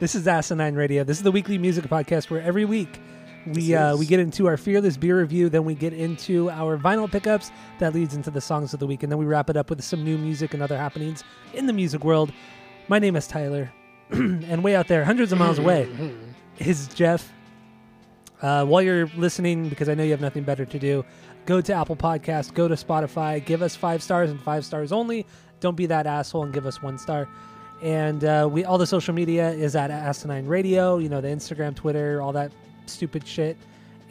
This is Asinine Radio. This is the weekly music podcast where every week we get into our Fearless Beer Review, then we get into our vinyl pickups that leads into the songs of the week, and then we wrap it up with some new music and other happenings in the music world. My name is Tyler, and way out there, hundreds of miles away, is Jeff. While you're listening, because I know you have nothing better to do, go to Apple Podcasts, go to Spotify, give us 5 stars and 5 stars only. Don't be that asshole and give us 1 star. And we all the social media is at Asinine Radio, you know, the Instagram, Twitter, all that stupid shit.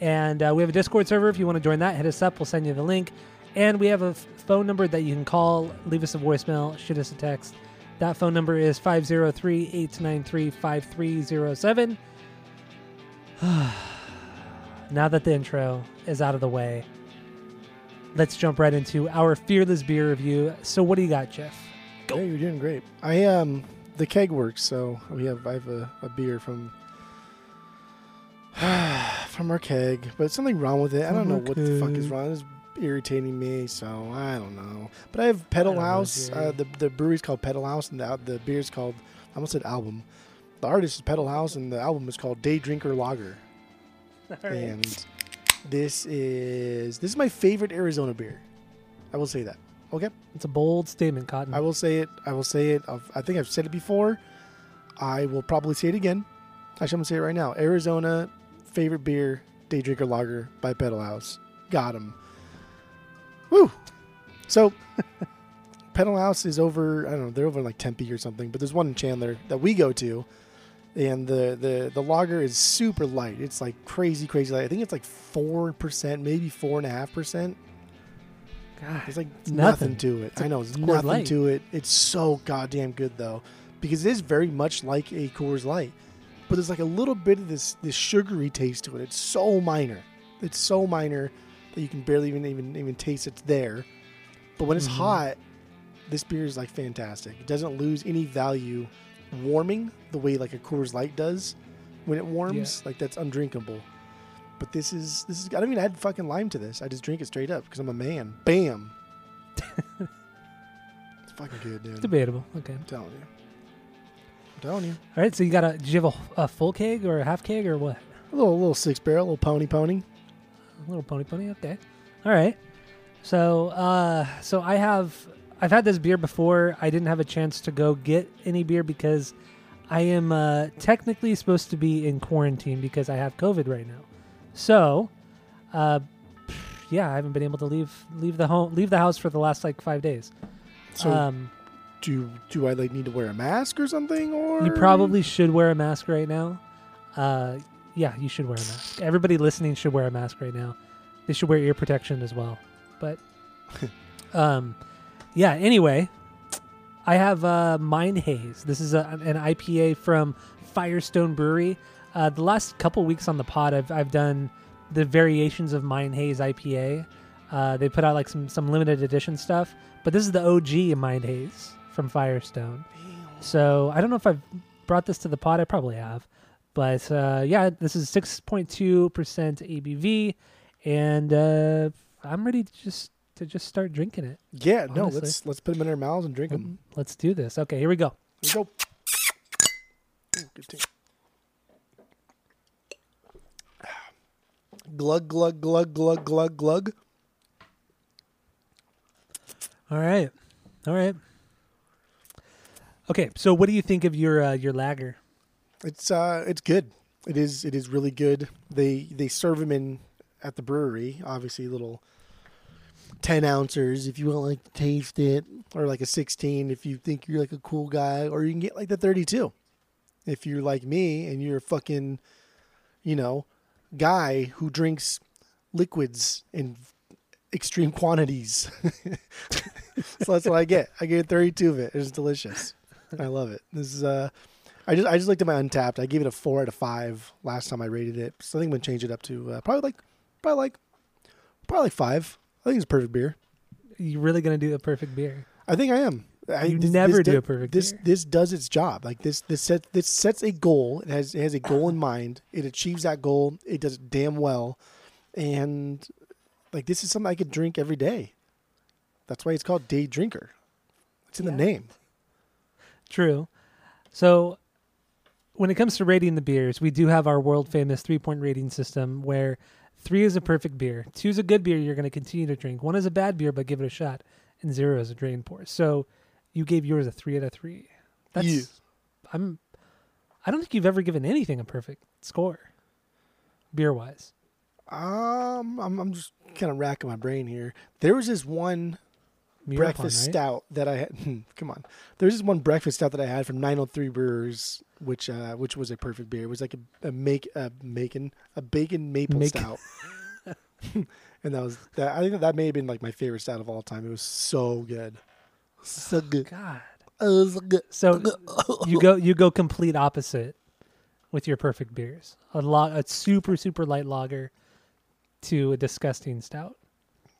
And we have a Discord server. If you want to join that, hit us up. We'll send you the link. And we have a phone number that you can call, leave us a voicemail, shoot us a text. That phone number is 503-893-5307. Now that the intro is out of the way, let's jump right into our Fearless Beer Review. So what do you got, Jeff? Go. Hey, you're doing great. I am the keg works, so I have a beer from our keg, but something wrong with it. I don't know what the fuck is wrong. It's irritating me, so I don't know. But I have Petal House. The brewery's called Petal House, and the beer's called, I almost said album. The artist is Petal House, and the album is called Day Drinker Lager. Right. And this is my favorite Arizona beer. I will say that. Okay. It's a bold statement, Cotton. I will say it. I think I've said it before. I will probably say it again. Actually, I'm going to say it right now. Arizona, favorite beer, Day Drinker Lager by Petal House. Got him. Woo! So, Petal House is over, I don't know, they're over in like Tempe or something, but there's one in Chandler that we go to, and the lager is super light. It's like crazy, crazy light. I think it's like 4%, maybe 4.5%. God, there's like nothing to it. I know, there's nothing light to it. It's so goddamn good though, because it is very much like a Coors Light, but there's like a little bit of this sugary taste to it. It's so minor. It's so minor that you can barely even taste it's there. But when it's hot, this beer is like fantastic. It doesn't lose any value warming the way like a Coors Light does when it warms. Yeah. Like that's undrinkable. But this is. I don't even add fucking lime to this. I just drink it straight up because I'm a man. Bam. It's fucking good, dude. It's debatable. Okay. I'm telling you. All right. So did you have a full keg or a half keg or what? A little 6 barrel, a little pony. A little pony. Okay. All right. So I've had this beer before. I didn't have a chance to go get any beer because I am technically supposed to be in quarantine because I have COVID right now. So, I haven't been able to leave the house for the last like 5 days. So, do I like need to wear a mask or something? Or you probably should wear a mask right now. You should wear a mask. Everybody listening should wear a mask right now. They should wear ear protection as well. But, Anyway, I have Mind Haze. This is an IPA from Firestone Brewery. The last couple weeks on the pod, I've done the variations of Mind Haze IPA. They put out like some limited edition stuff, but this is the OG Mind Haze from Firestone. So I don't know if I've brought this to the pod. I probably have, but this is 6.2% ABV, and I'm ready to just start drinking it. Yeah, honestly. No, let's put them in our mouths and drink them. Let's do this. Okay, here we go. Here we go. Ooh, good taste. Glug, glug, glug, glug, glug, glug. All right. Okay, so what do you think of your lager? It's good. It is really good. They serve them at the brewery, obviously little 10 ounces if you want like to taste it, or like a 16 if you think you're like a cool guy, or you can get like the 32 if you're like me and you're a fucking, guy who drinks liquids and extreme quantities. So that's what I get. I get 32 of it. It's delicious. I love it. This is I just looked at my Untappd. I gave it a 4 out of 5 last time I rated it. So I think I'm gonna change it up to probably like 5. I think it's a perfect beer. You really gonna do a perfect beer? I think I am. You never do a perfect beer. This does its job. Like this sets a goal. It has a goal in mind. It achieves that goal. It does it damn well. And like this is something I could drink every day. That's why it's called Day Drinker. It's in the name. True. So when it comes to rating the beers, we do have our world famous 3-point rating system where 3 is a perfect beer, 2 is a good beer you're going to continue to drink, 1 is a bad beer but give it a shot, and 0 is a drain pour. So you gave yours a 3 out of 3. That's yeah. I don't think you've ever given anything a perfect score, beer wise. I'm just kind of racking my brain here. There was this one stout that I had. Come on, there's this one breakfast stout that I had from 903 Brewers, which was a perfect beer. It was like a bacon maple stout, and that was that. I think that may have been like my favorite stout of all time. It was so good, so good. God, so good. So you go complete opposite with your perfect beers. A super super light lager to a disgusting stout.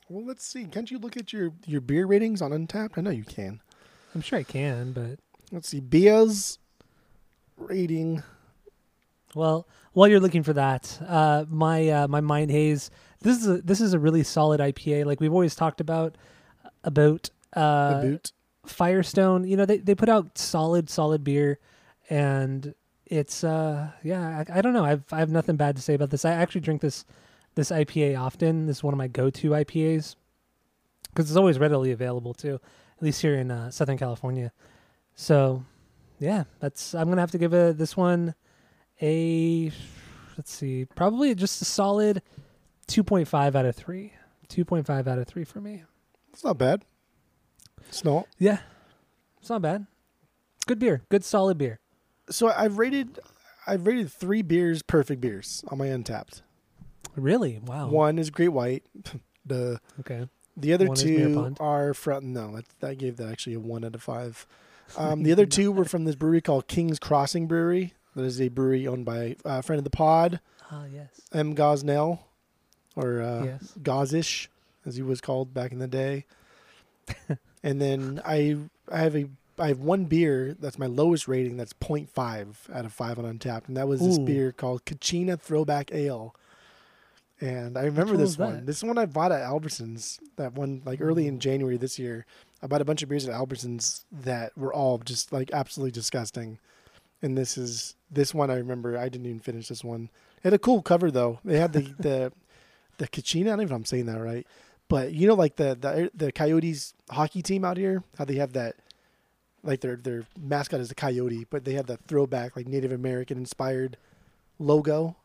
Well, let's see. Can't you look at your beer ratings on Untappd? I know you can. I'm sure I can, but... Let's see. Beers rating. Well, while you're looking for that, my Mind Haze, this is a really solid IPA. Like, we've always talked about Firestone. You know, they put out solid beer, and it's... I don't know. I have nothing bad to say about this. I actually drink this IPA often. This is one of my go-to IPAs because it's always readily available too, at least here in Southern California. So, yeah, I'm gonna have to give this one a probably just a solid 2.5 out of 3. 2.5 out of 3 for me. It's not bad. It's not. Yeah, it's not bad. It's good beer. Good solid beer. So I've rated 3 beers, perfect beers, on my Untappd. Really? Wow. 1 is Great White. Okay. The other 2 are from... No, I gave that actually a 1 out of 5. The other 2 were from this brewery called King's Crossing Brewery. That is a brewery owned by a friend of the pod. Ah, yes. M. Gosnell, or Gozish, as he was called back in the day. And then I have 1 beer that's my lowest rating. That's 0.5 out of 5 on Untappd, and that was this beer called Kachina Throwback Ale. And I remember this one. This one I bought at Albertsons. That one, like early in January this year, I bought a bunch of beers at Albertsons that were all just like absolutely disgusting. And this one I remember. I didn't even finish this one. It had a cool cover though. They had the Kachina. I don't even know if I'm saying that right, but you know, like the Coyotes hockey team out here, how they have that, like their mascot is a coyote, but they have that throwback like Native American inspired logo.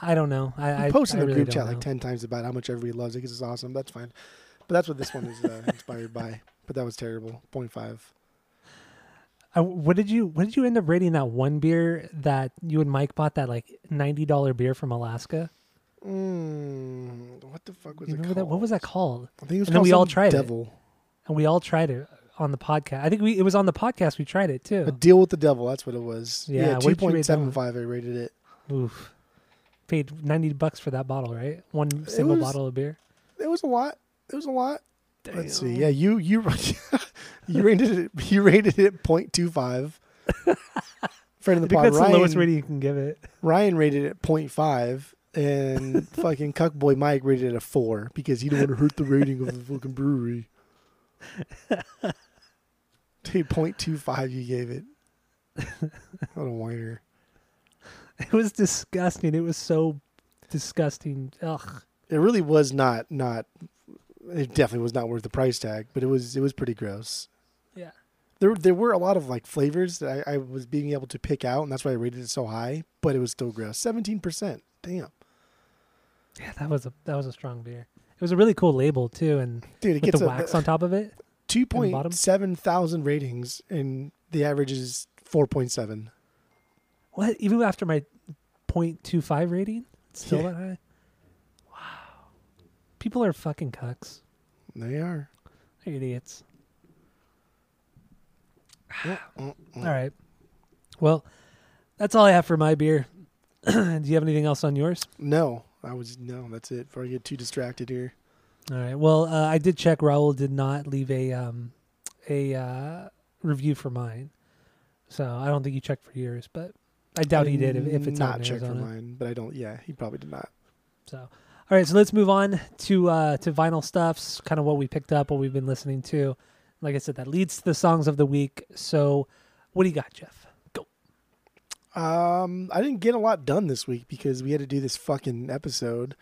I don't know. I posted in the group chat 10 times about how much everybody loves it because it's awesome. That's fine. But that's what this one is inspired by. But that was terrible. 0.5. What did you end up rating that one beer that you and Mike bought, that like $90 beer from Alaska? What the fuck was it called? What was that called? I think it was called And we all tried it on the podcast. I think it was on the podcast we tried it too. A Deal with the Devil. That's what it was. Yeah 2.75 I rated it. Oof. Paid $90 for that bottle, right? One single bottle of beer. It was a lot. Damn. Let's see. Yeah, you rated it 0.25. Friend of the pod, that's Ryan, the lowest rating you can give it. Ryan rated it 0.5, and fucking Cuckboy Mike rated it a 4 because he didn't want to hurt the rating of the fucking brewery. Dude, 0.25 you gave it. What a whiner. It was disgusting. It was so disgusting. Ugh. It really was not. It definitely was not worth the price tag, but it was pretty gross. Yeah. There were a lot of like flavors that I was being able to pick out, and that's why I rated it so high. But it was still gross. 17%. Damn. Yeah, that was a strong beer. It was a really cool label too, and dude, it gets the wax on top of it. 2,700 ratings, and the average is 4.7. What? Even after my 0.25 rating? It's still that high? Wow. People are fucking cucks. They are. They're idiots. All right. Well, that's all I have for my beer. Do you have anything else on yours? No, that's it. Before I get too distracted here. All right. Well, I did check. Raul did not leave a review for mine, so I don't think he checked for yours. But I doubt he did. If it's not checked for mine, but I don't. Yeah, he probably did not. So, all right. So let's move on to vinyl stuffs. Kind of what we picked up, what we've been listening to. Like I said, that leads to the songs of the week. So what do you got, Jeff? Go. I didn't get a lot done this week because we had to do this fucking episode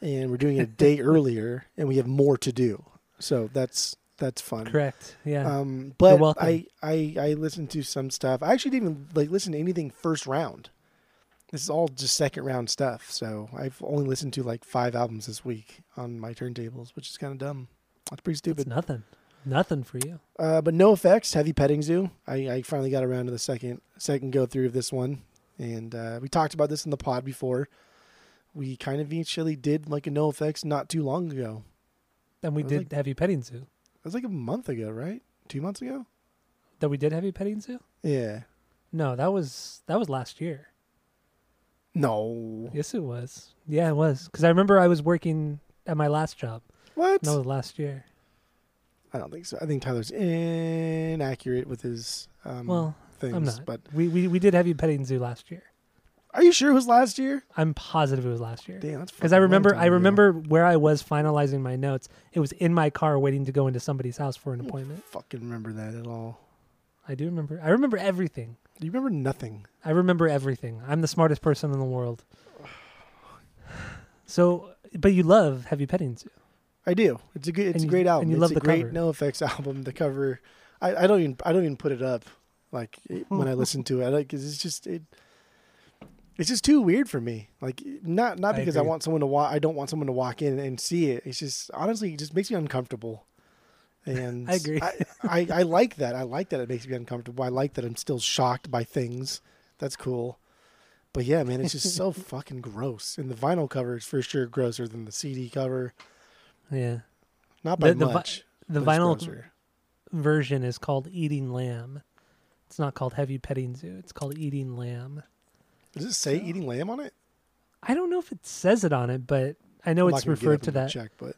and we're doing it a day earlier and we have more to do. So that's fun. Correct. Yeah. But I listened to some stuff. I actually didn't even listen to anything first round. This is all just second round stuff. So I've only listened to 5 albums this week on my turntables, which is kind of dumb. That's pretty stupid. It's nothing. Nothing for you. But No Effects, Heavy Petting Zoo. I finally got around to the second go through of this one. And we talked about this in the pod before. We kind of eventually did a No Effects not too long ago. And we did Heavy Petting Zoo. It was a month ago, right? 2 months ago? That we did Heavy Petting Zoo? Yeah. No, that was last year. No. Yes, it was. Yeah, it was. Because I remember I was working at my last job. What? That was last year. I don't think so. I think Tyler's inaccurate with his things. I'm not. But we did Heavy Petting Zoo last year. Are you sure it was last year? I'm positive it was last year. Damn, that's because I remember where I was finalizing my notes. It was in my car waiting to go into somebody's house for an appointment. I don't fucking remember that at all. I do remember. I remember everything. You remember nothing. I remember everything. I'm the smartest person in the world. So, but you love Heavy Petting Zoo. I do. It's a good. It's a great album. And you love the cover. It's a great No Effects album. The cover. I don't even put it up. When I listen to it, cause it's just it. It's just too weird for me. Not because I want someone to I don't want someone to walk in and see it. It's just honestly, it just makes me uncomfortable. And I agree. I like that. I like that it makes me uncomfortable. I like that I'm still shocked by things. That's cool. But yeah, man, it's just so fucking gross. And the vinyl cover is for sure grosser than the CD cover. Yeah, not by much. The vinyl version is called Eating Lamb. It's not called Heavy Petting Zoo. It's called Eating Lamb. Does it say Eating Lamb on it? I don't know if it says it on it, but I know it's referred to that. Check, but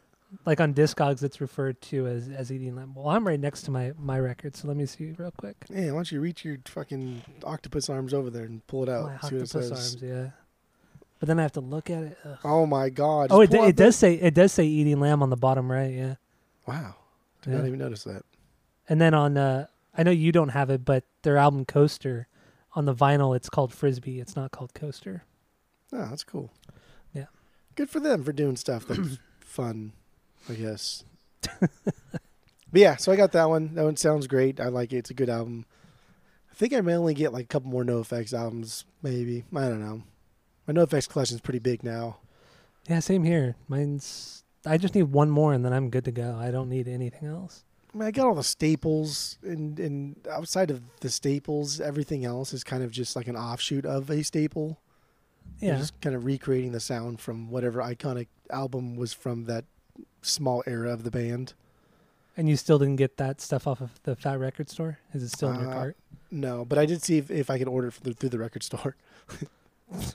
on Discogs, it's referred to as Eating Lamb. Well, I'm right next to my record, so let me see real quick. Yeah, why don't you reach your fucking octopus arms over there and pull it out? My octopus arms, yeah. But then I have to look at it. Ugh. Oh my God! Just it does say Eating Lamb on the bottom right. Yeah. Wow. Did not even notice that. And then on I know you don't have it, but their album Coaster on the vinyl it's called Frisbee. It's not called Coaster. Oh, that's cool. Yeah. Good for them for doing stuff that's fun, I guess. But yeah, so I got that one. That one sounds great. I like it. It's a good album. I think I may only get a couple more No Effects albums, maybe. I don't know. My No Effects collection is pretty big now. Yeah, same here. Mine's. I just need one more, and then I'm good to go. I don't need anything else. I mean, I got all the staples, and outside of the staples, everything else is kind of just an offshoot of a staple. Yeah. You're just kind of recreating the sound from whatever iconic album was from that small era of the band. And you still didn't get that stuff off of the Fat Record Store? Is it still in your cart? No, but I did see if I could order it through the record store.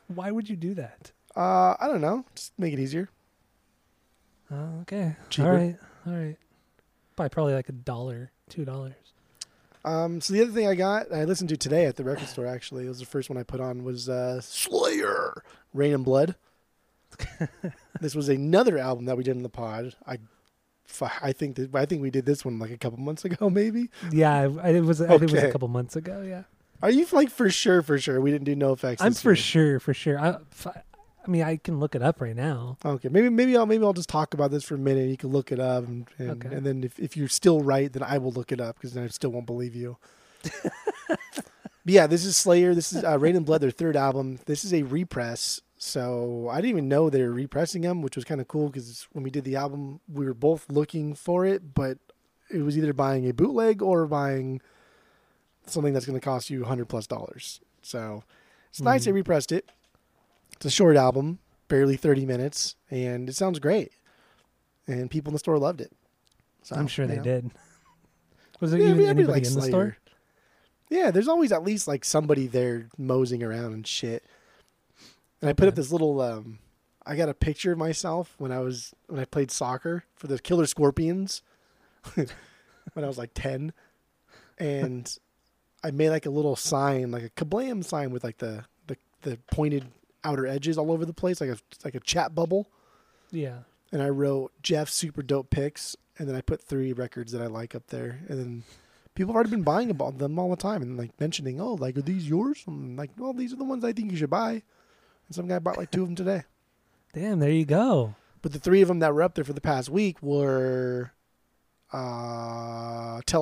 Why would you do that? I don't know. Just make it easier. Okay. Cheaper. All right. By probably $1, $2. So the other thing I listened to today at the record store, actually. It was the first one I put on was Slayer, Reign in Blood. This was another album that we did in the pod. I think we did this one a couple months ago, maybe. Yeah, I think it was a couple months ago, yeah. Are you for sure? We didn't do No Effects. I'm for sure. I mean, I can look it up right now. Okay, maybe I'll just talk about this for a minute. You can look it up, and then if you're still right, then I will look it up because then I still won't believe you. Yeah, this is Slayer. This is Reign in Blood, their third album. This is a repress, so I didn't even know they were repressing them, which was kind of cool because when we did the album, we were both looking for it, but it was either buying a bootleg or buying something that's going to cost you $100+. So it's nice they repressed it. It's a short album, barely 30 minutes, and it sounds great. and people in the store loved it. So I'm sure they did. Was there even anybody in the store? Yeah, there's always at least like somebody there moseying around and shit. And I put up this little. I got a picture of myself when I played soccer for the Killer Scorpions when I was like 10, and I made like a little sign, like a kablam sign with like the pointed outer edges all over the place, like a chat bubble. Yeah. And I wrote Jeff's super dope picks, and then I put 3 records that I like up there, and then people have already been buying about them all the time and like mentioning, oh, like, are these yours? I'm like, well, these are the ones I think you should buy. And some guy bought like 2 of them today. Damn, there you go. But the 3 of them that were up there for the past week were Tell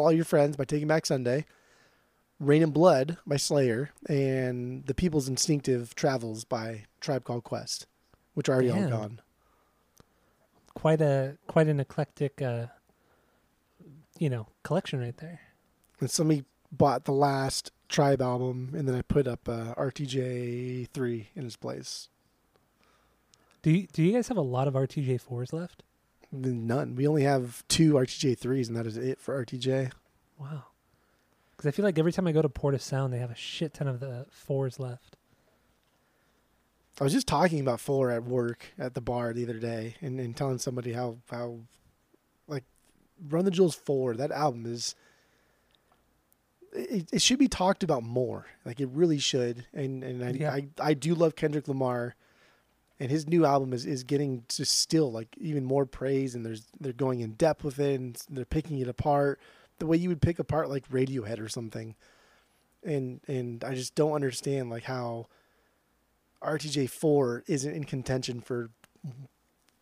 All Your Friends by Taking Back Sunday, Reign in Blood by Slayer, and The People's Instinctive Travels by Tribe Called Quest, which are already all gone. Quite an eclectic, collection right there. And somebody bought the last Tribe album, and then I put up RTJ3 in his place. Do you guys have a lot of RTJ4s left? None. We only have 2 RTJ3s, and that is it for RTJ. Wow. Because I feel like every time I go to Port of Sound, they have a shit ton of the 4s left. I was just talking about 4 at work at the bar the other day and telling somebody how like, Run the Jewels 4, that album is... It should be talked about more. Like, it really should. I do love Kendrick Lamar. And his new album is getting just still like even more praise, and they're going in depth with it, and they're picking it apart the way you would pick apart like Radiohead or something. And I just don't understand like how RTJ4 isn't in contention for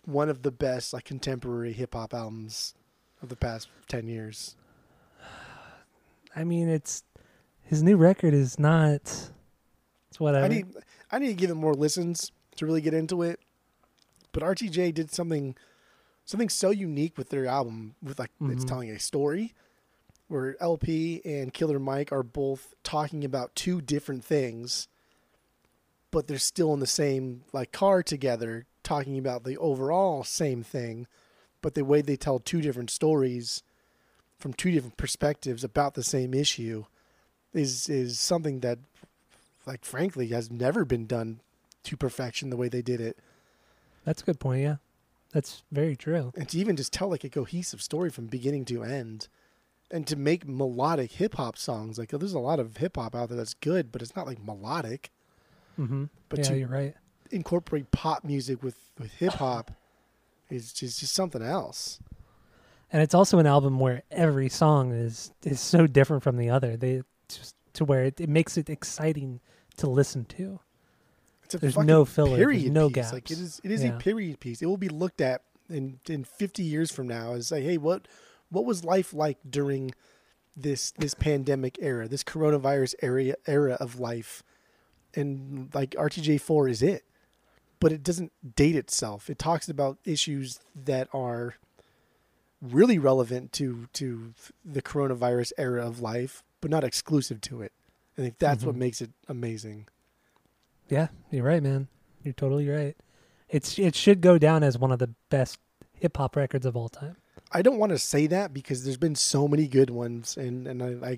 one of the best like contemporary hip hop albums of the past 10 years. I mean, his new record is not. It's whatever. I need to give it more listens to really get into it, but RTJ did something so unique with their album, with like it's telling a story, where LP and Killer Mike are both talking about 2 different things, but they're still in the same like car together talking about the overall same thing, but the way they tell 2 different stories from 2 different perspectives about the same issue is something that like frankly has never been done to perfection the way they did it. That's a good point. Yeah, that's very true. And to even just tell like a cohesive story from beginning to end, and to make melodic hip hop songs, like there's a lot of hip hop out there that's good, but it's not like melodic. Mm-hmm. But yeah, you're right. Incorporate pop music with hip hop is just something else. And it's also an album where every song is so different from the other. They just to where it makes it exciting to listen to. There's no filler. There's no gaps. Like it is a period piece. It will be looked at in 50 years from now as like, hey, what was life like during this pandemic era, this coronavirus era of life, and like RTJ4 is it, but it doesn't date itself. It talks about issues that are really relevant to the coronavirus era of life, but not exclusive to it. I think that's what makes it amazing. Yeah, you're right, man. You're totally right. It should go down as one of the best hip-hop records of all time. I don't want to say that because there's been so many good ones, and I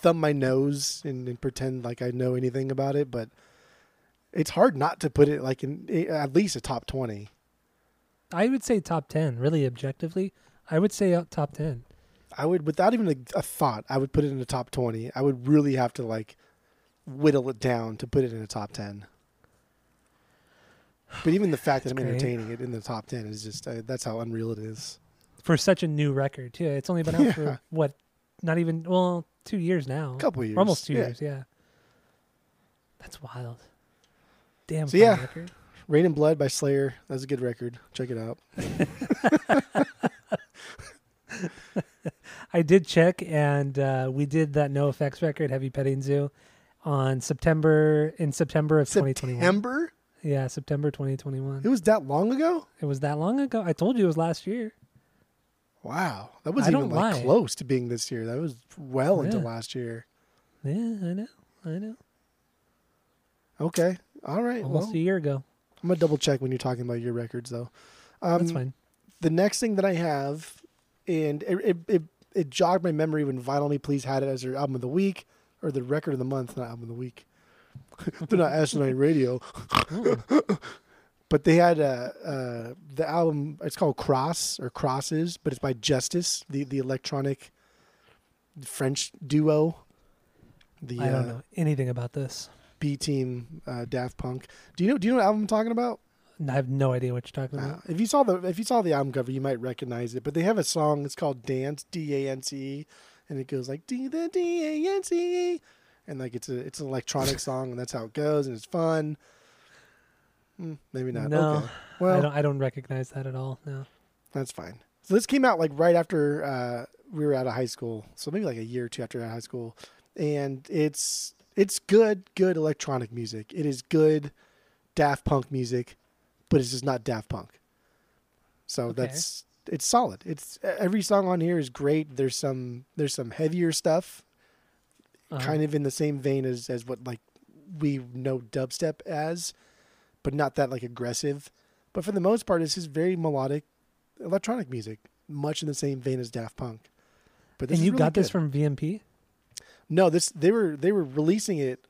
thumb my nose and pretend like I know anything about it, but it's hard not to put it like in at least a top 20. I would say top 10, really objectively. I would say top 10. I would, without even a thought, I would put it in the top 20. I would really have to like... whittle it down to put it in the top 10. But even the fact that I'm entertaining it in the top 10 is just, that's how unreal it is. For such a new record, too. It's only been out for, what, not even, well, 2 years now. A couple years. Almost 2 years, yeah. That's wild. Damn, so yeah, record. Rain and Blood by Slayer. That's a good record. Check it out. I did check, and we did that No Effects record, Heavy Petting Zoo, on September of 2021. September? Yeah, September 2021. It was that long ago? It was that long ago. I told you it was last year. Wow. That wasn't even like close to being this year. That was well into last year. Yeah, I know. Okay. All right. Almost a year ago. I'm going to double check when you're talking about your records, though. That's fine. The next thing that I have, and it jogged my memory when Vinyl Me Please had it as their album of the week, or the record of the month, not album of the week. They're not Asinine Radio. But they had the album, it's called Cross, or Crosses, but it's by Justice, the electronic French duo. I don't know anything about this. B-Team, Daft Punk. Do you know what album I'm talking about? I have no idea what you're talking about. If you saw the album cover, you might recognize it. But they have a song. It's called Dance, D-A-N-C-E, and it goes like D the D-A-N-C-E, and like it's an electronic song, and that's how it goes, and it's fun. Maybe not. No, okay. Well, I don't recognize that at all. No, that's fine. So this came out like right after we were out of high school, so maybe like a year or two after high school, and it's good electronic music. It is good Daft Punk music. But it's just not Daft Punk. So okay. It's solid. It's every song on here is great. There's some heavier stuff, kind of in the same vein as what like we know dubstep as, but not that like aggressive. But for the most part, it's just very melodic electronic music, much in the same vein as Daft Punk. But this and you really got good. This from VMP? No, they were releasing it.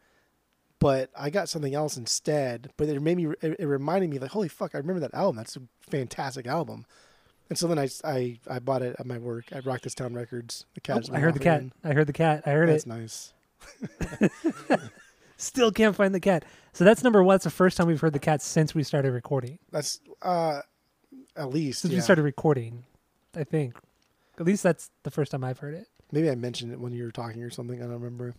But I got something else instead. But it reminded me, like, holy fuck, I remember that album. That's a fantastic album. And so then I bought it at my work at Rock This Town Records. The cat. I heard the cat. I heard it. That's nice. Still can't find the cat. So that's number one. That's the first time we've heard the cat since we started recording. That's at least since we started recording, I think. At least that's the first time I've heard it. Maybe I mentioned it when you were talking or something. I don't remember.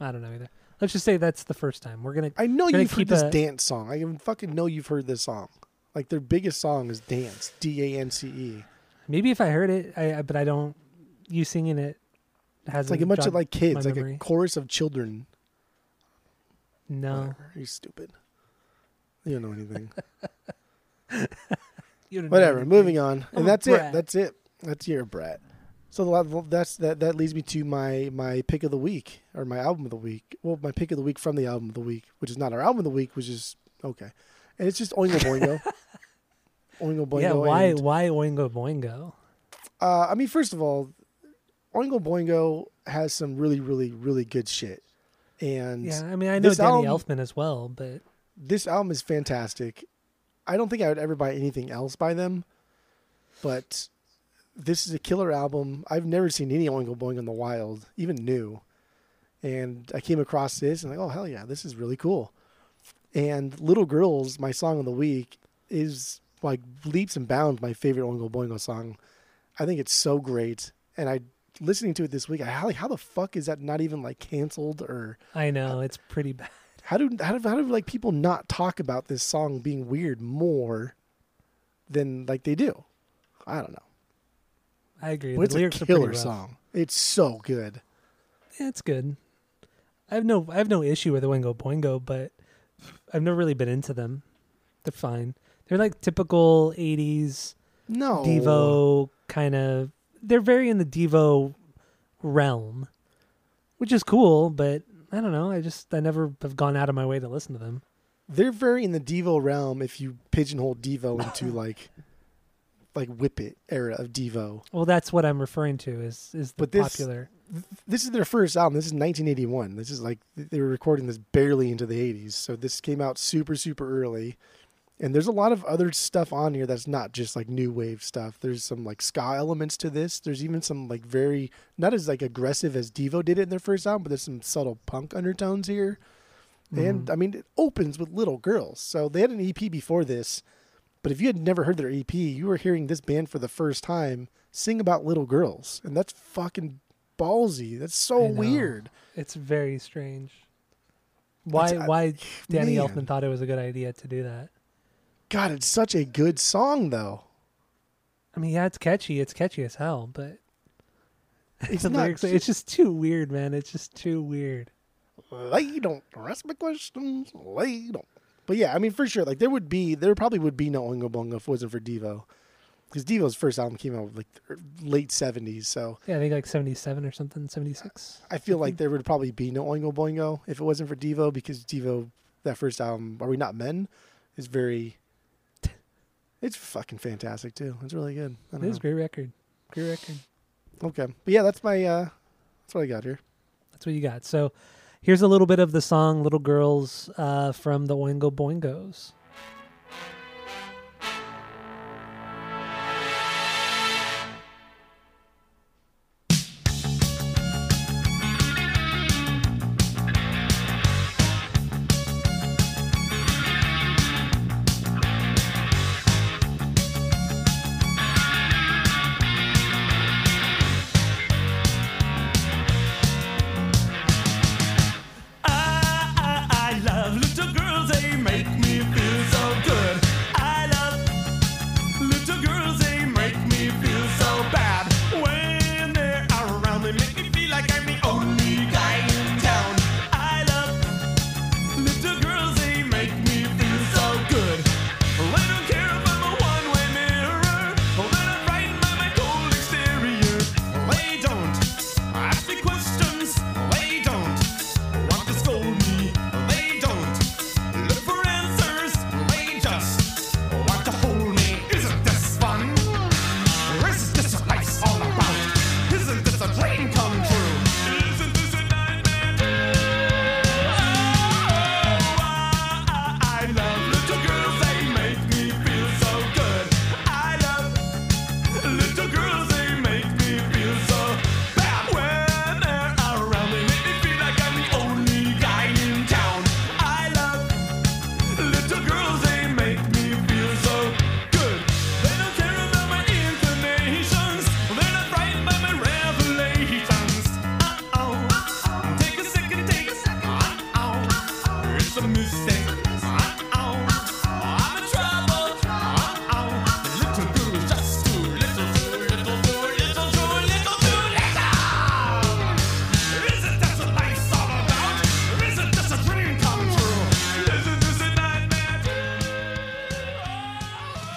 I don't know either. Let's just say that's the first time. I know you've heard this dance song. I fucking know you've heard this song. Like their biggest song is Dance, D-A-N-C-E. Maybe if I heard it, but I don't. You singing it hasn't. It's like a bunch of like kids, like a chorus of children. No, whatever. You're stupid. You don't know anything. Whatever. Anything. Moving on, and that's it. That's it. That's your brat. So that leads me to my pick of the week, or my album of the week. Well, my pick of the week from the album of the week, which is not our album of the week, which is okay. And it's just Oingo Boingo. Oingo Boingo. Yeah, why Oingo Boingo? I mean, first of all, Oingo Boingo has some really, really, really good shit. And yeah, I mean, I know Danny Elfman as well, but... This album is fantastic. I don't think I would ever buy anything else by them, but... This is a killer album. I've never seen any Oingo Boingo in the wild, even new. And I came across this and like, oh, hell yeah, this is really cool. And Little Girls, my song of the week, is like leaps and bounds my favorite Oingo Boingo song. I think it's so great. And listening to it this week, how the fuck is that not even like canceled or... I know, it's pretty bad. How do like people not talk about this song being weird more than like they do? I don't know. I agree. But it's a killer song. It's so good. Yeah, it's good. I have no issue with Oingo Boingo, but I've never really been into them. They're fine. They're like typical 80s Devo kind of. They're very in the Devo realm, which is cool, but I don't know. I never have gone out of my way to listen to them. They're very in the Devo realm if you pigeonhole Devo into like Whip It era of Devo. Well, that's what I'm referring to is the popular. This is their first album. This is 1981. This is like, they were recording this barely into the 80s. So this came out super, super early. And there's a lot of other stuff on here that's not just like new wave stuff. There's some like ska elements to this. There's even some like very, not as like aggressive as Devo did it in their first album, but there's some subtle punk undertones here. Mm-hmm. And I mean, it opens with Little Girls. So they had an EP before this. But if you had never heard their EP, you were hearing this band for the first time sing about little girls. And that's fucking ballsy. That's so weird. It's very strange. Why Danny Elfman thought it was a good idea to do that. God, it's such a good song, though. I mean, yeah, it's catchy. It's catchy as hell, but it's the lyrics, it's just too weird, man. It's just too weird. They don't ask my questions. They don't. But yeah, I mean, for sure, like there probably would be no Oingo Boingo if it wasn't for Devo, because Devo's first album came out like late 70s. So yeah, I think like 77 or something, 76. I feel like there would probably be no Oingo Boingo if it wasn't for Devo, because Devo, that first album, Are We Not Men, is very It's fucking fantastic, too. It's really good. It is a great record. Great record. Okay. But yeah, that's my, that's what I got here. That's what you got. So here's a little bit of the song Little Girls from the Oingo Boingos.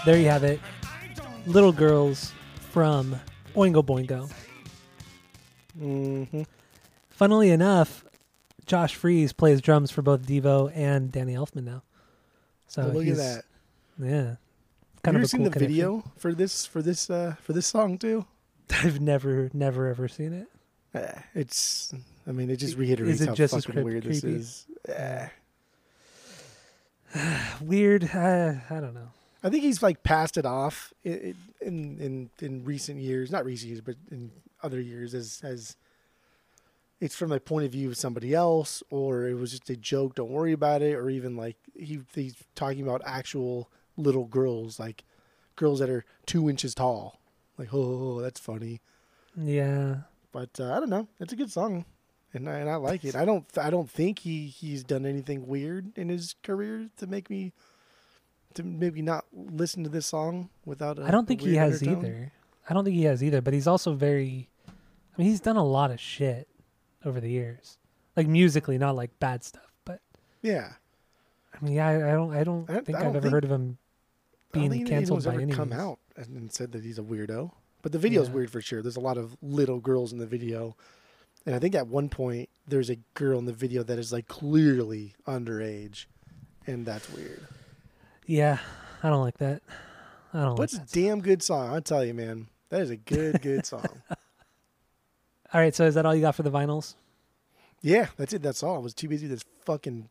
There you have it. Little Girls from Oingo Boingo. Mm-hmm. Funnily enough, Josh Freese plays drums for both Devo and Danny Elfman now. So look at that. Yeah. Kind of a cool connection. Have you seen the video for this song too? I've never ever seen it. It just reiterates how fucking weird this is. Weird. I don't know. I think he's like passed it off in recent years, not recent years, but in other years as it's from the point of view of somebody else, or it was just a joke. Don't worry about it. Or even like he's talking about actual little girls, like girls that are 2 inches tall. Like, oh, that's funny. Yeah. But I don't know. It's a good song, and I like it. I don't think he's done anything weird in his career to make me. To maybe not listen to this song without. I don't think he has either. But he's also very. I mean, he's done a lot of shit over the years, like musically, not like bad stuff, but. Yeah. I mean, I don't think I've ever heard of him being canceled by anyone. Come out and said that he's a weirdo, but the video's weird for sure. There's a lot of little girls in the video, and I think at one point there's a girl in the video that is like clearly underage, and that's weird. Yeah, I don't like that. But it's a damn good song, I'll tell you, man. That is a good song. All right, so is that all you got for the vinyls? Yeah, that's it. That's all. I was too busy with this fucking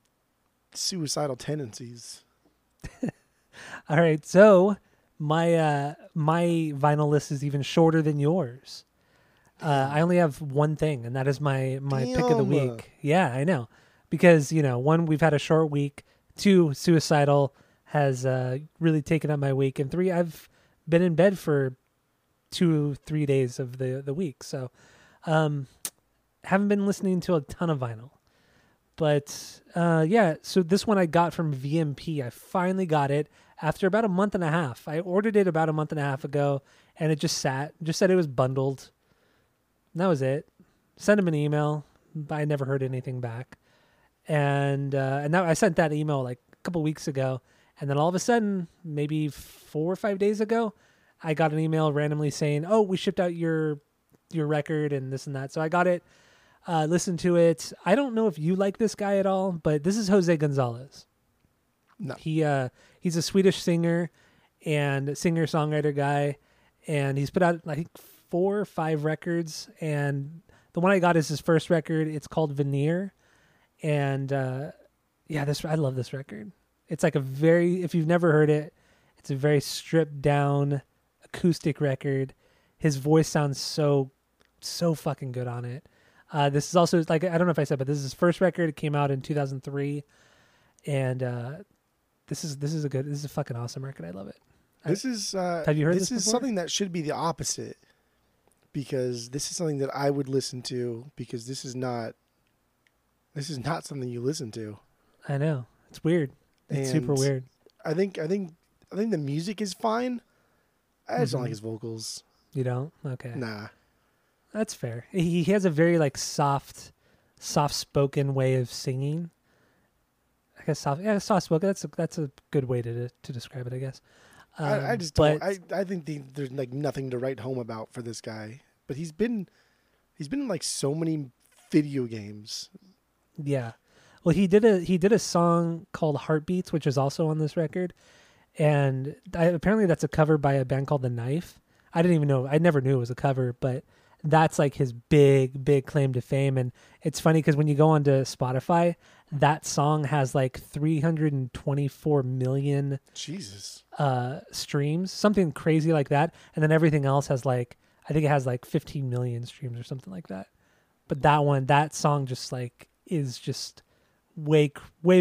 Suicidal Tendencies. All right, so my vinyl list is even shorter than yours. I only have one thing, and that is my pick of the week. Yeah, I know. Because, one, we've had a short week. Two, Suicidal has really taken up my week, and three, I've been in bed for 2-3 days of the week, so haven't been listening to a ton of vinyl. But so this one I got from VMP. I finally got it after about a month and a half. I ordered it about a month and a half ago, and it just said it was bundled. And that was it. Sent him an email, but I never heard anything back. And now I sent that email like a couple weeks ago. And then all of a sudden, maybe 4 or 5 days ago, I got an email randomly saying, oh, we shipped out your record and this and that. So I got it, listened to it. I don't know if you like this guy at all, but this is Jose Gonzalez. No. He's a Swedish singer, and singer-songwriter guy, and he's put out, I think, 4 or 5 records, and the one I got is his first record. It's called Veneer, and I love this record. It's like if you've never heard it, it's a very stripped down acoustic record. His voice sounds so fucking good on it. This is also, like, I don't know if I said, but this is his first record. It came out in 2003, and this is a fucking awesome record. I love it. Have you heard this? This is something that should be the opposite, because this is something that I would listen to, because this is not something you listen to. I know. It's weird. It's super weird. I think the music is fine. I just don't like his vocals. You don't? Okay. Nah. That's fair. He has a very like soft-spoken way of singing. I guess soft-spoken. That's a good way to describe it, I guess. I think there's like nothing to write home about for this guy. But he's been in like so many video games. Yeah. Well, he did a song called Heartbeats, which is also on this record, and apparently that's a cover by a band called The Knife. I didn't even know. I never knew it was a cover, but that's like his big claim to fame. And it's funny because when you go onto Spotify, that song has like 324 million streams, something crazy like that. And then everything else has like, I think it has like 15 million streams or something like that. But that song just like is just way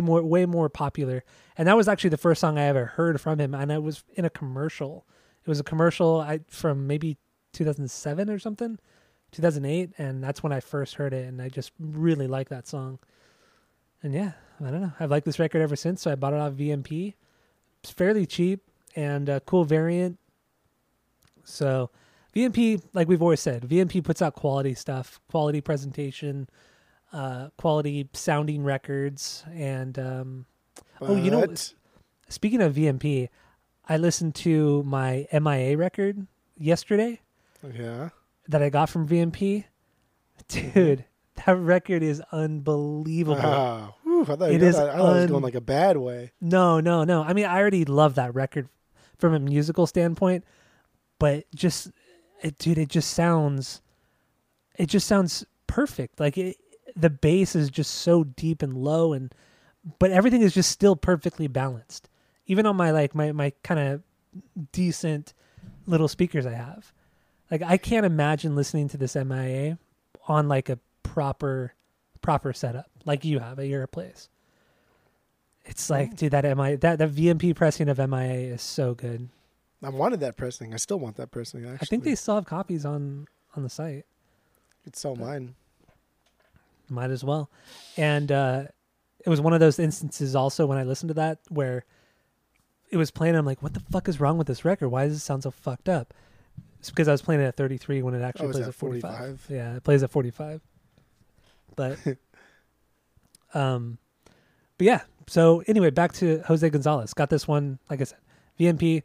more popular. And that was actually the first song I ever heard from him, and I was in a commercial. It was a commercial from maybe 2007 or something, 2008, and that's when I first heard it, and I just really like that song. And yeah, I don't know, I've liked this record ever since, so I bought it off VMP. It's fairly cheap and a cool variant. So VMP, like we've always said, VMP puts out quality stuff, quality presentation, quality sounding records, and speaking of VMP, I listened to my MIA record yesterday. Yeah, that I got from VMP. Dude, that record is unbelievable. I thought it was going like a bad way. No. I mean, I already love that record from a musical standpoint, but it just sounds perfect. Like the bass is just so deep and low, but everything is just still perfectly balanced. Even on my like my kind of decent little speakers I have, like I can't imagine listening to this MIA on like a proper setup like you have at your place. It's like, dude, that MIA, that VMP pressing of MIA is so good. I wanted that pressing. I still want that pressing. Actually, I think they still have copies on the site. Could sell mine. Might as well. And it was one of those instances also when I listened to that where it was playing, I'm like, what the fuck is wrong with this record? Why does it sound so fucked up? It's because I was playing it at 33 when it actually plays at 45. 45? Yeah, it plays at 45. But but yeah. So anyway, back to Jose Gonzalez. Got this one, like I said, VMP.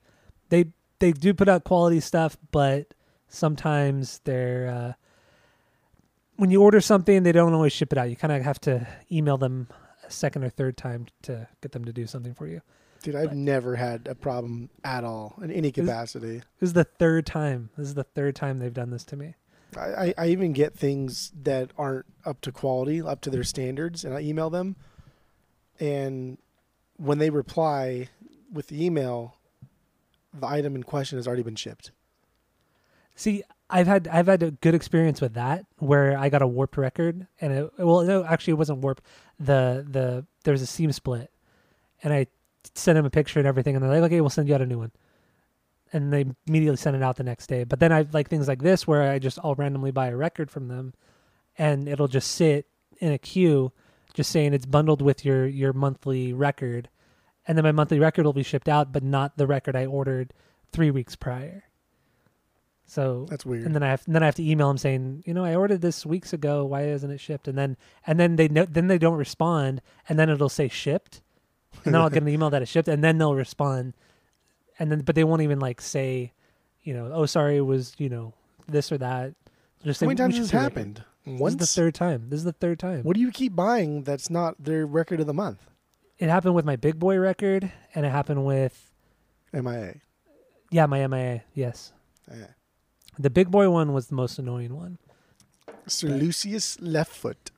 They do put out quality stuff, but sometimes they're when you order something, they don't always ship it out. You kind of have to email them a second or third time to get them to do something for you. Dude, I've never had a problem at all in any capacity. This is the third time they've done this to me. I even get things that aren't up to quality, up to their standards, and I email them. And when they reply with the email, the item in question has already been shipped. See, I've had a good experience with that, where I got a warped record, and it wasn't warped. There was a seam split, and I sent him a picture and everything, and they're like, "Okay, we'll send you out a new one," and they immediately sent it out the next day. But then I like things like this where I just all randomly buy a record from them, and it'll just sit in a queue, just saying it's bundled with your monthly record, and then my monthly record will be shipped out, but not the record I ordered 3 weeks prior. So that's weird. And then I have to email them saying, you know, I ordered this weeks ago. Why isn't it shipped? And then they don't respond, and then it'll say shipped, and then I'll get an email that it's shipped, and then they'll respond, but they won't even like say, you know, oh sorry, it was, you know, this or that. Just how many times has this happened? Once. This is the third time. What do you keep buying that's not their record of the month? It happened with my Big Boy record, and it happened with MIA. Yeah, my MIA, yes. The big boy one was the most annoying one. Sir Lucius Leftfoot.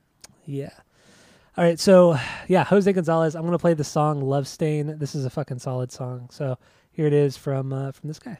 Yeah. All right, so, yeah, Jose Gonzalez. I'm going to play the song Love Stain. This is a fucking solid song. So here it is from this guy.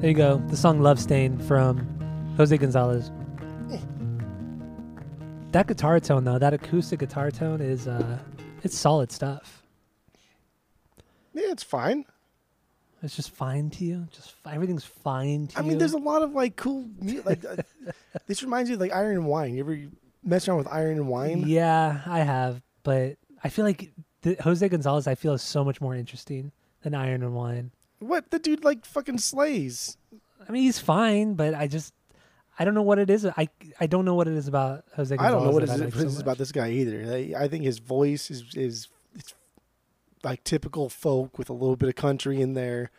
There you go. The song Love Stain from Jose Gonzalez. That guitar tone, though, that acoustic guitar tone is, it's solid stuff. Yeah, it's fine. It's just fine to you? Just everything's fine to you? I mean, there's a lot of, like, cool music. Like, this reminds me of, like, Iron and Wine. You ever mess around with Iron and Wine? Yeah, I have. But I feel like Jose Gonzalez, I feel, is so much more interesting than Iron and Wine. What? The dude, like, fucking slays. I mean, he's fine, but I don't know what it is. I don't know what it is about Jose Gonzalez. I don't know what it is about this guy either. I think his voice is it's like typical folk with a little bit of country in there.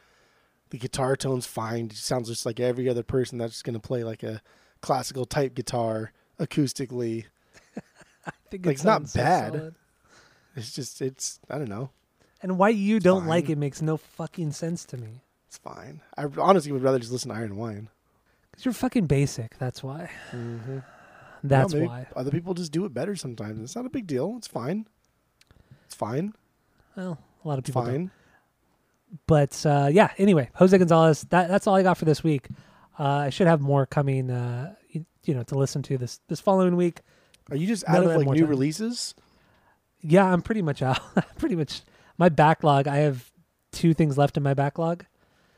The guitar tone's fine. It sounds just like every other person that's going to play, like, a classical type guitar acoustically. I think it's not bad. So it's just, I don't know. And why you don't like it makes no fucking sense to me. It's fine. I honestly would rather just listen to Iron Wine. Because you're fucking basic. That's why. Mm-hmm. That's why. Other people just do it better sometimes. It's not a big deal. It's fine. It's fine. Well, a lot of people don't. But, yeah, anyway, Jose Gonzalez, that's all I got for this week. I should have more coming, to listen to this following week. Are you just out of, like, new releases? Yeah, I'm pretty much out. Pretty much... My backlog, I have 2 things left in my backlog.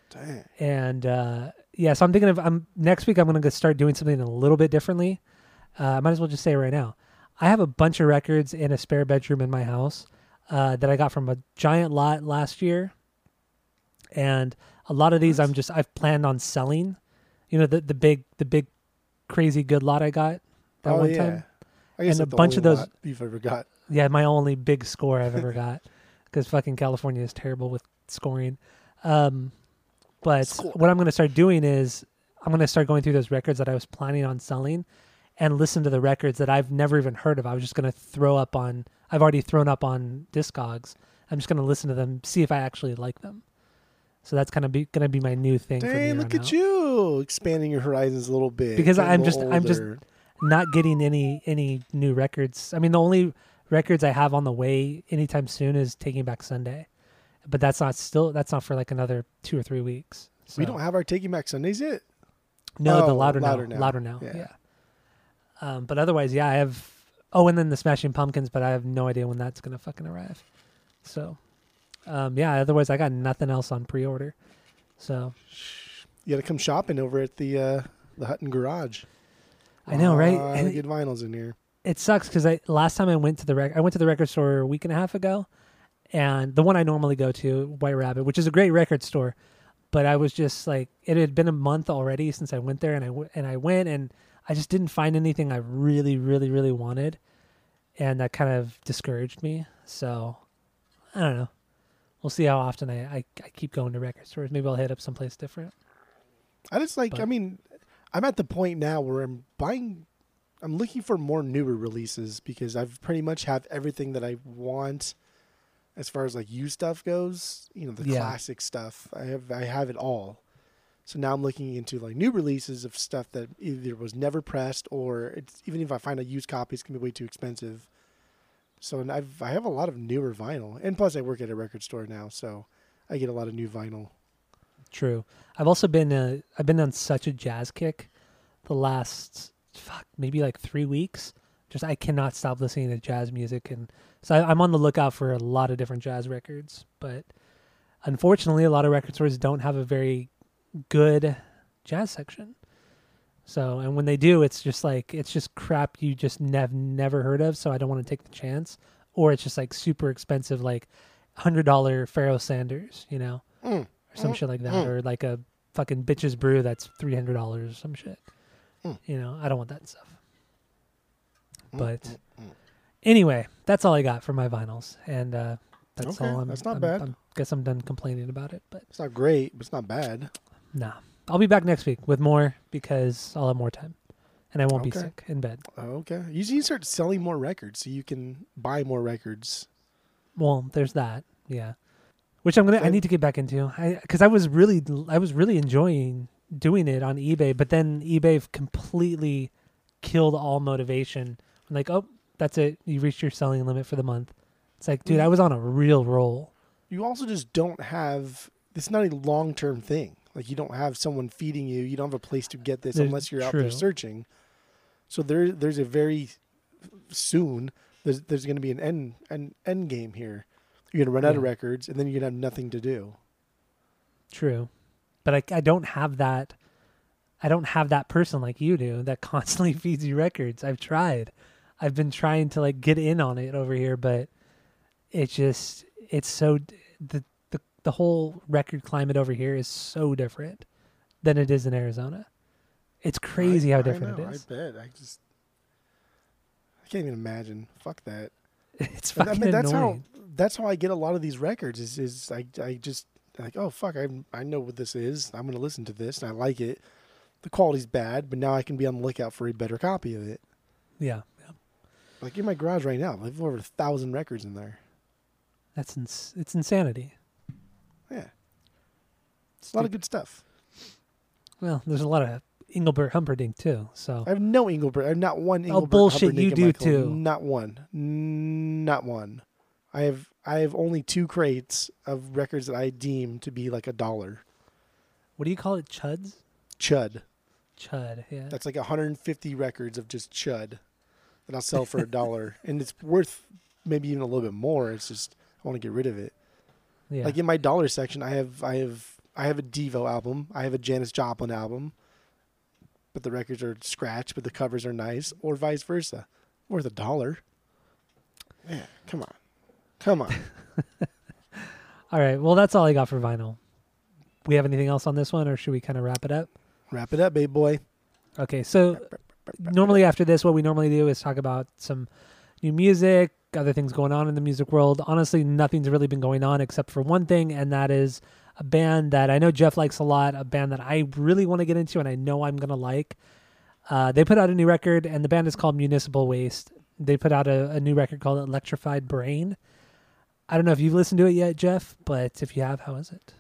Dang. And, so I'm thinking next week I'm going to start doing something a little bit differently. I might as well just say right now. I have a bunch of records in a spare bedroom in my house that I got from a giant lot last year. And a lot of these I've planned on selling. You know, the big crazy good lot I got that one time. I guess, and a bunch of those you've ever got. Yeah, my only big score I've ever got. Because fucking California is terrible with scoring. But what I'm going to start doing is I'm going to start going through those records that I was planning on selling and listen to the records that I've never even heard of. I was just going to I've already thrown up on Discogs. I'm just going to listen to them, see if I actually like them. So that's kind of going to be my new thing. Hey, look at you expanding your horizons a little bit. Because I'm just not getting any new records. I mean, the only records I have on the way anytime soon is Taking Back Sunday, but that's not for like another 2 or 3 weeks. So. We don't have our Taking Back Sundays yet. No, the louder now. Yeah. But otherwise, I have. Oh, and then the Smashing Pumpkins, but I have no idea when that's gonna fucking arrive. So, otherwise, I got nothing else on pre-order. So you got to come shopping over at the Hutton Garage. I know, right? And good vinyls in here. It sucks because last time I went to the record store a week and a half ago, And the one I normally go to, White Rabbit, which is a great record store, but I was just like, it had been a month already since I went there, and I went, and I just didn't find anything I really, really, really wanted, and that kind of discouraged me. So I don't know. We'll see how often I keep going to record stores. Maybe I'll hit up someplace different. I just like, but, I mean, I'm at the point now where I'm looking for more newer releases because I've pretty much have everything that I want as far as like used stuff goes, you know, the classic stuff. I have it all. So now I'm looking into like new releases of stuff that either was never pressed or it's, even if I find a used copy, it's gonna be way too expensive. So and I have a lot of newer vinyl, and plus I work at a record store now, so I get a lot of new vinyl. True. I've also been I've been on such a jazz kick the last maybe like 3 weeks. Just I cannot stop listening to jazz music, and so I'm on the lookout for a lot of different jazz records. But unfortunately, a lot of record stores don't have a very good jazz section. So, and when they do, it's just like, it's just crap you just never heard of, so I don't want to take the chance. Or it's just like super expensive, like $100 Pharoah Sanders, you know, or some shit like that, or like a fucking Bitch's Brew that's $300 or some shit. You know, I don't want that stuff. But anyway, that's all I got for my vinyls, and that's okay, all. That's not bad. I guess I'm done complaining about it. But it's not great, but it's not bad. Nah. I'll be back next week with more because I'll have more time and I won't be sick in bed. Okay. You need to start selling more records so you can buy more records. Well, there's that. Yeah. Which I need to get back into. Because I was really enjoying doing it on eBay, but then eBay completely killed all motivation. I'm like, oh, that's it. You reached your selling limit for the month. It's like, dude, I was on a real roll. You also just don't have, it's not a long-term thing. Like, you don't have someone feeding you. You don't have a place to get this unless you're out there searching. So there's a very soon, there's going to be an end game here. You're going to run out of records, and then you're going to have nothing to do. True. But I don't have that. I don't have that person like you do that constantly feeds you records. I've tried. I've been trying to, like, get in on it over here, but it just, it's so... The whole record climate over here is so different than it is in Arizona. It's crazy how different it is. I bet. I can't even imagine. Fuck that. It's fucking annoying. That's how I get a lot of these records is I just like, oh fuck, I know what this is. I'm going to listen to this and I like it. The quality's bad, but now I can be on the lookout for a better copy of it. Yeah. Like in my garage right now, I have over 1,000 records in there. That's it's insanity. Yeah. It's a lot of good stuff. Well, there's a lot of Engelbert Humperdinck, too. So I have no Engelbert. I have not one Engelbert Humperdinck. Oh, bullshit, you do, too. Not one. Not one. I have only 2 crates of records that I deem to be like $1. What do you call it? Chuds? Chud, yeah. That's like 150 records of just chud that I'll sell for $1. And it's worth maybe even a little bit more. It's just I want to get rid of it. Yeah. Like in my dollar section, I have a Devo album, I have a Janis Joplin album, but the records are scratched, but the covers are nice, or vice versa, worth $1. Yeah, come on. All right, well that's all I got for vinyl. We have anything else on this one, or should we kind of wrap it up? Wrap it up, baby boy. Okay, so normally after this, what we normally do is talk about some new music, other things going on in the music world. Honestly, nothing's really been going on except for one thing, and that is a band that I know Jeff likes a lot, a band that I really want to get into and I know I'm going to like. They put out a new record, and the band is called Municipal Waste. They put out a new record called Electrified Brain. I don't know if you've listened to it yet, Jeff, but if you have, how is it?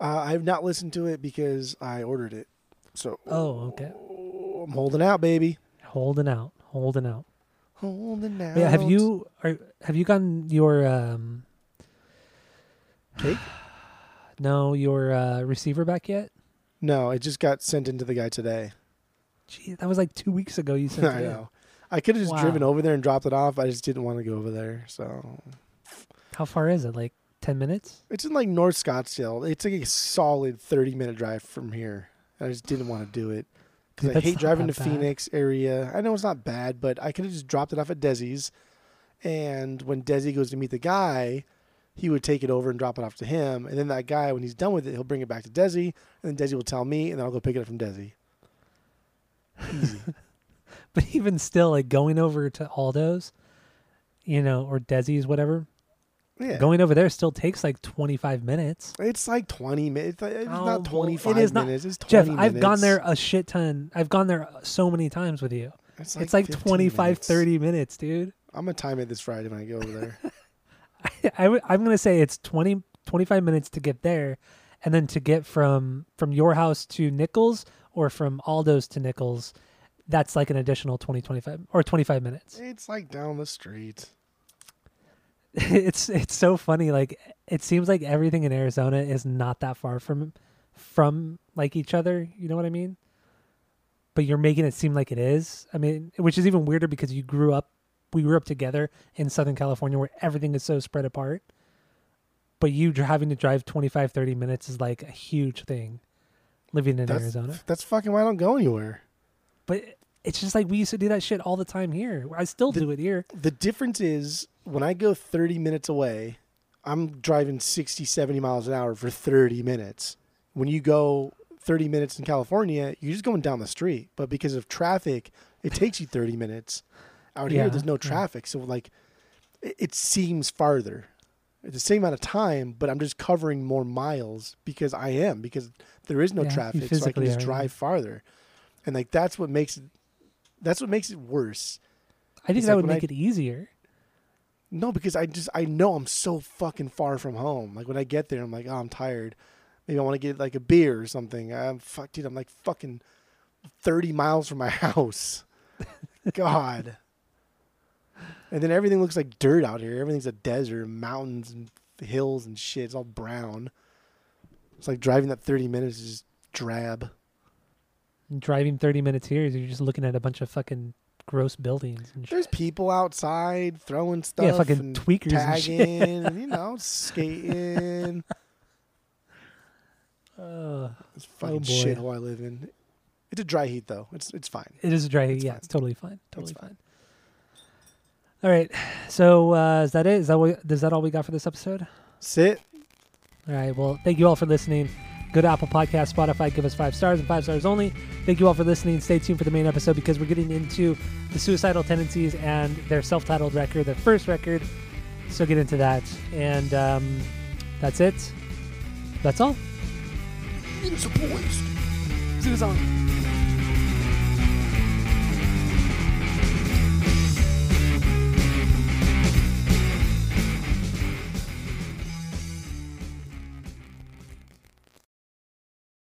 I've not listened to it because I ordered it. So. Oh, okay. I'm holding out, baby. Holding out. Yeah, have you gotten your cake? No, your receiver back yet? No, it just got sent into the guy today. Gee, that was like 2 weeks ago you sent it. I know. I could have just driven over there and dropped it off. I just didn't want to go over there. So how far is it? Like 10 minutes? It's in like North Scottsdale. It's like a solid 30-minute drive from here. I just didn't want to do it. Because I hate driving to Phoenix area. I know it's not bad, but I could have just dropped it off at Desi's. And when Desi goes to meet the guy, he would take it over and drop it off to him. And then that guy, when he's done with it, he'll bring it back to Desi, and then Desi will tell me, and then I'll go pick it up from Desi. Easy. But even still, like going over to Aldo's, you know, or Desi's, whatever, yeah, going over there still takes like 25 minutes. It's like 20 minutes. It's not 25 minutes. It's 20 Jeff, minutes. I've gone there a shit ton. I've gone there so many times with you. It's like 25, minutes. 30 minutes, dude. I'm going to time it this Friday when I go over there. I'm going to say it's 20, 25 minutes to get there, and then to get from your house to Nichols or from Aldo's to Nichols, that's like an additional 25 minutes. It's like down the street. It's so funny. Like, it seems like everything in Arizona is not that far from like each other. You know what I mean? But you're making it seem like it is. I mean, which is even weirder because we grew up together in Southern California where everything is so spread apart. But you having to drive 25, 30 minutes is like a huge thing living in Arizona. That's fucking why I don't go anywhere. But it's just like we used to do that shit all the time here. I still do it here. The difference is when I go 30 minutes away, I'm driving 60, 70 miles an hour for 30 minutes. When you go 30 minutes in California, you're just going down the street. But because of traffic, it takes you 30 minutes. Out here, there's no traffic. So, like, it seems farther. It's the same amount of time, but I'm just covering more miles because there is no traffic. So I can just drive farther. And, like, that's what makes it worse. I think that would make it easier. No, because I know I'm so fucking far from home. Like, when I get there, I'm like, oh, I'm tired. Maybe I want to get, like, a beer or something. I'm like fucking 30 miles from my house. God. And then everything looks like dirt out here. Everything's a desert, mountains and hills and shit. It's all brown. It's like driving that 30 minutes is just drab. Driving 30 minutes here is you're just looking at a bunch of fucking gross buildings. And there's people outside throwing stuff. Yeah, fucking and tweakers tagging and shit. And, you know, skating. It's fucking shithole I live in. It's a dry heat, though. It's fine. It is a dry heat. It's fine. It's totally fine. Totally fine. All right. So is that it? Is that all we got for this episode? That's it. All right. Well, thank you all for listening. Go to Apple Podcasts, Spotify. Give us 5 stars and 5 stars only. Thank you all for listening. Stay tuned for the main episode because we're getting into the Suicidal Tendencies and their self-titled record, their first record. So get into that. And that's it. That's all. It's a voice. See you on.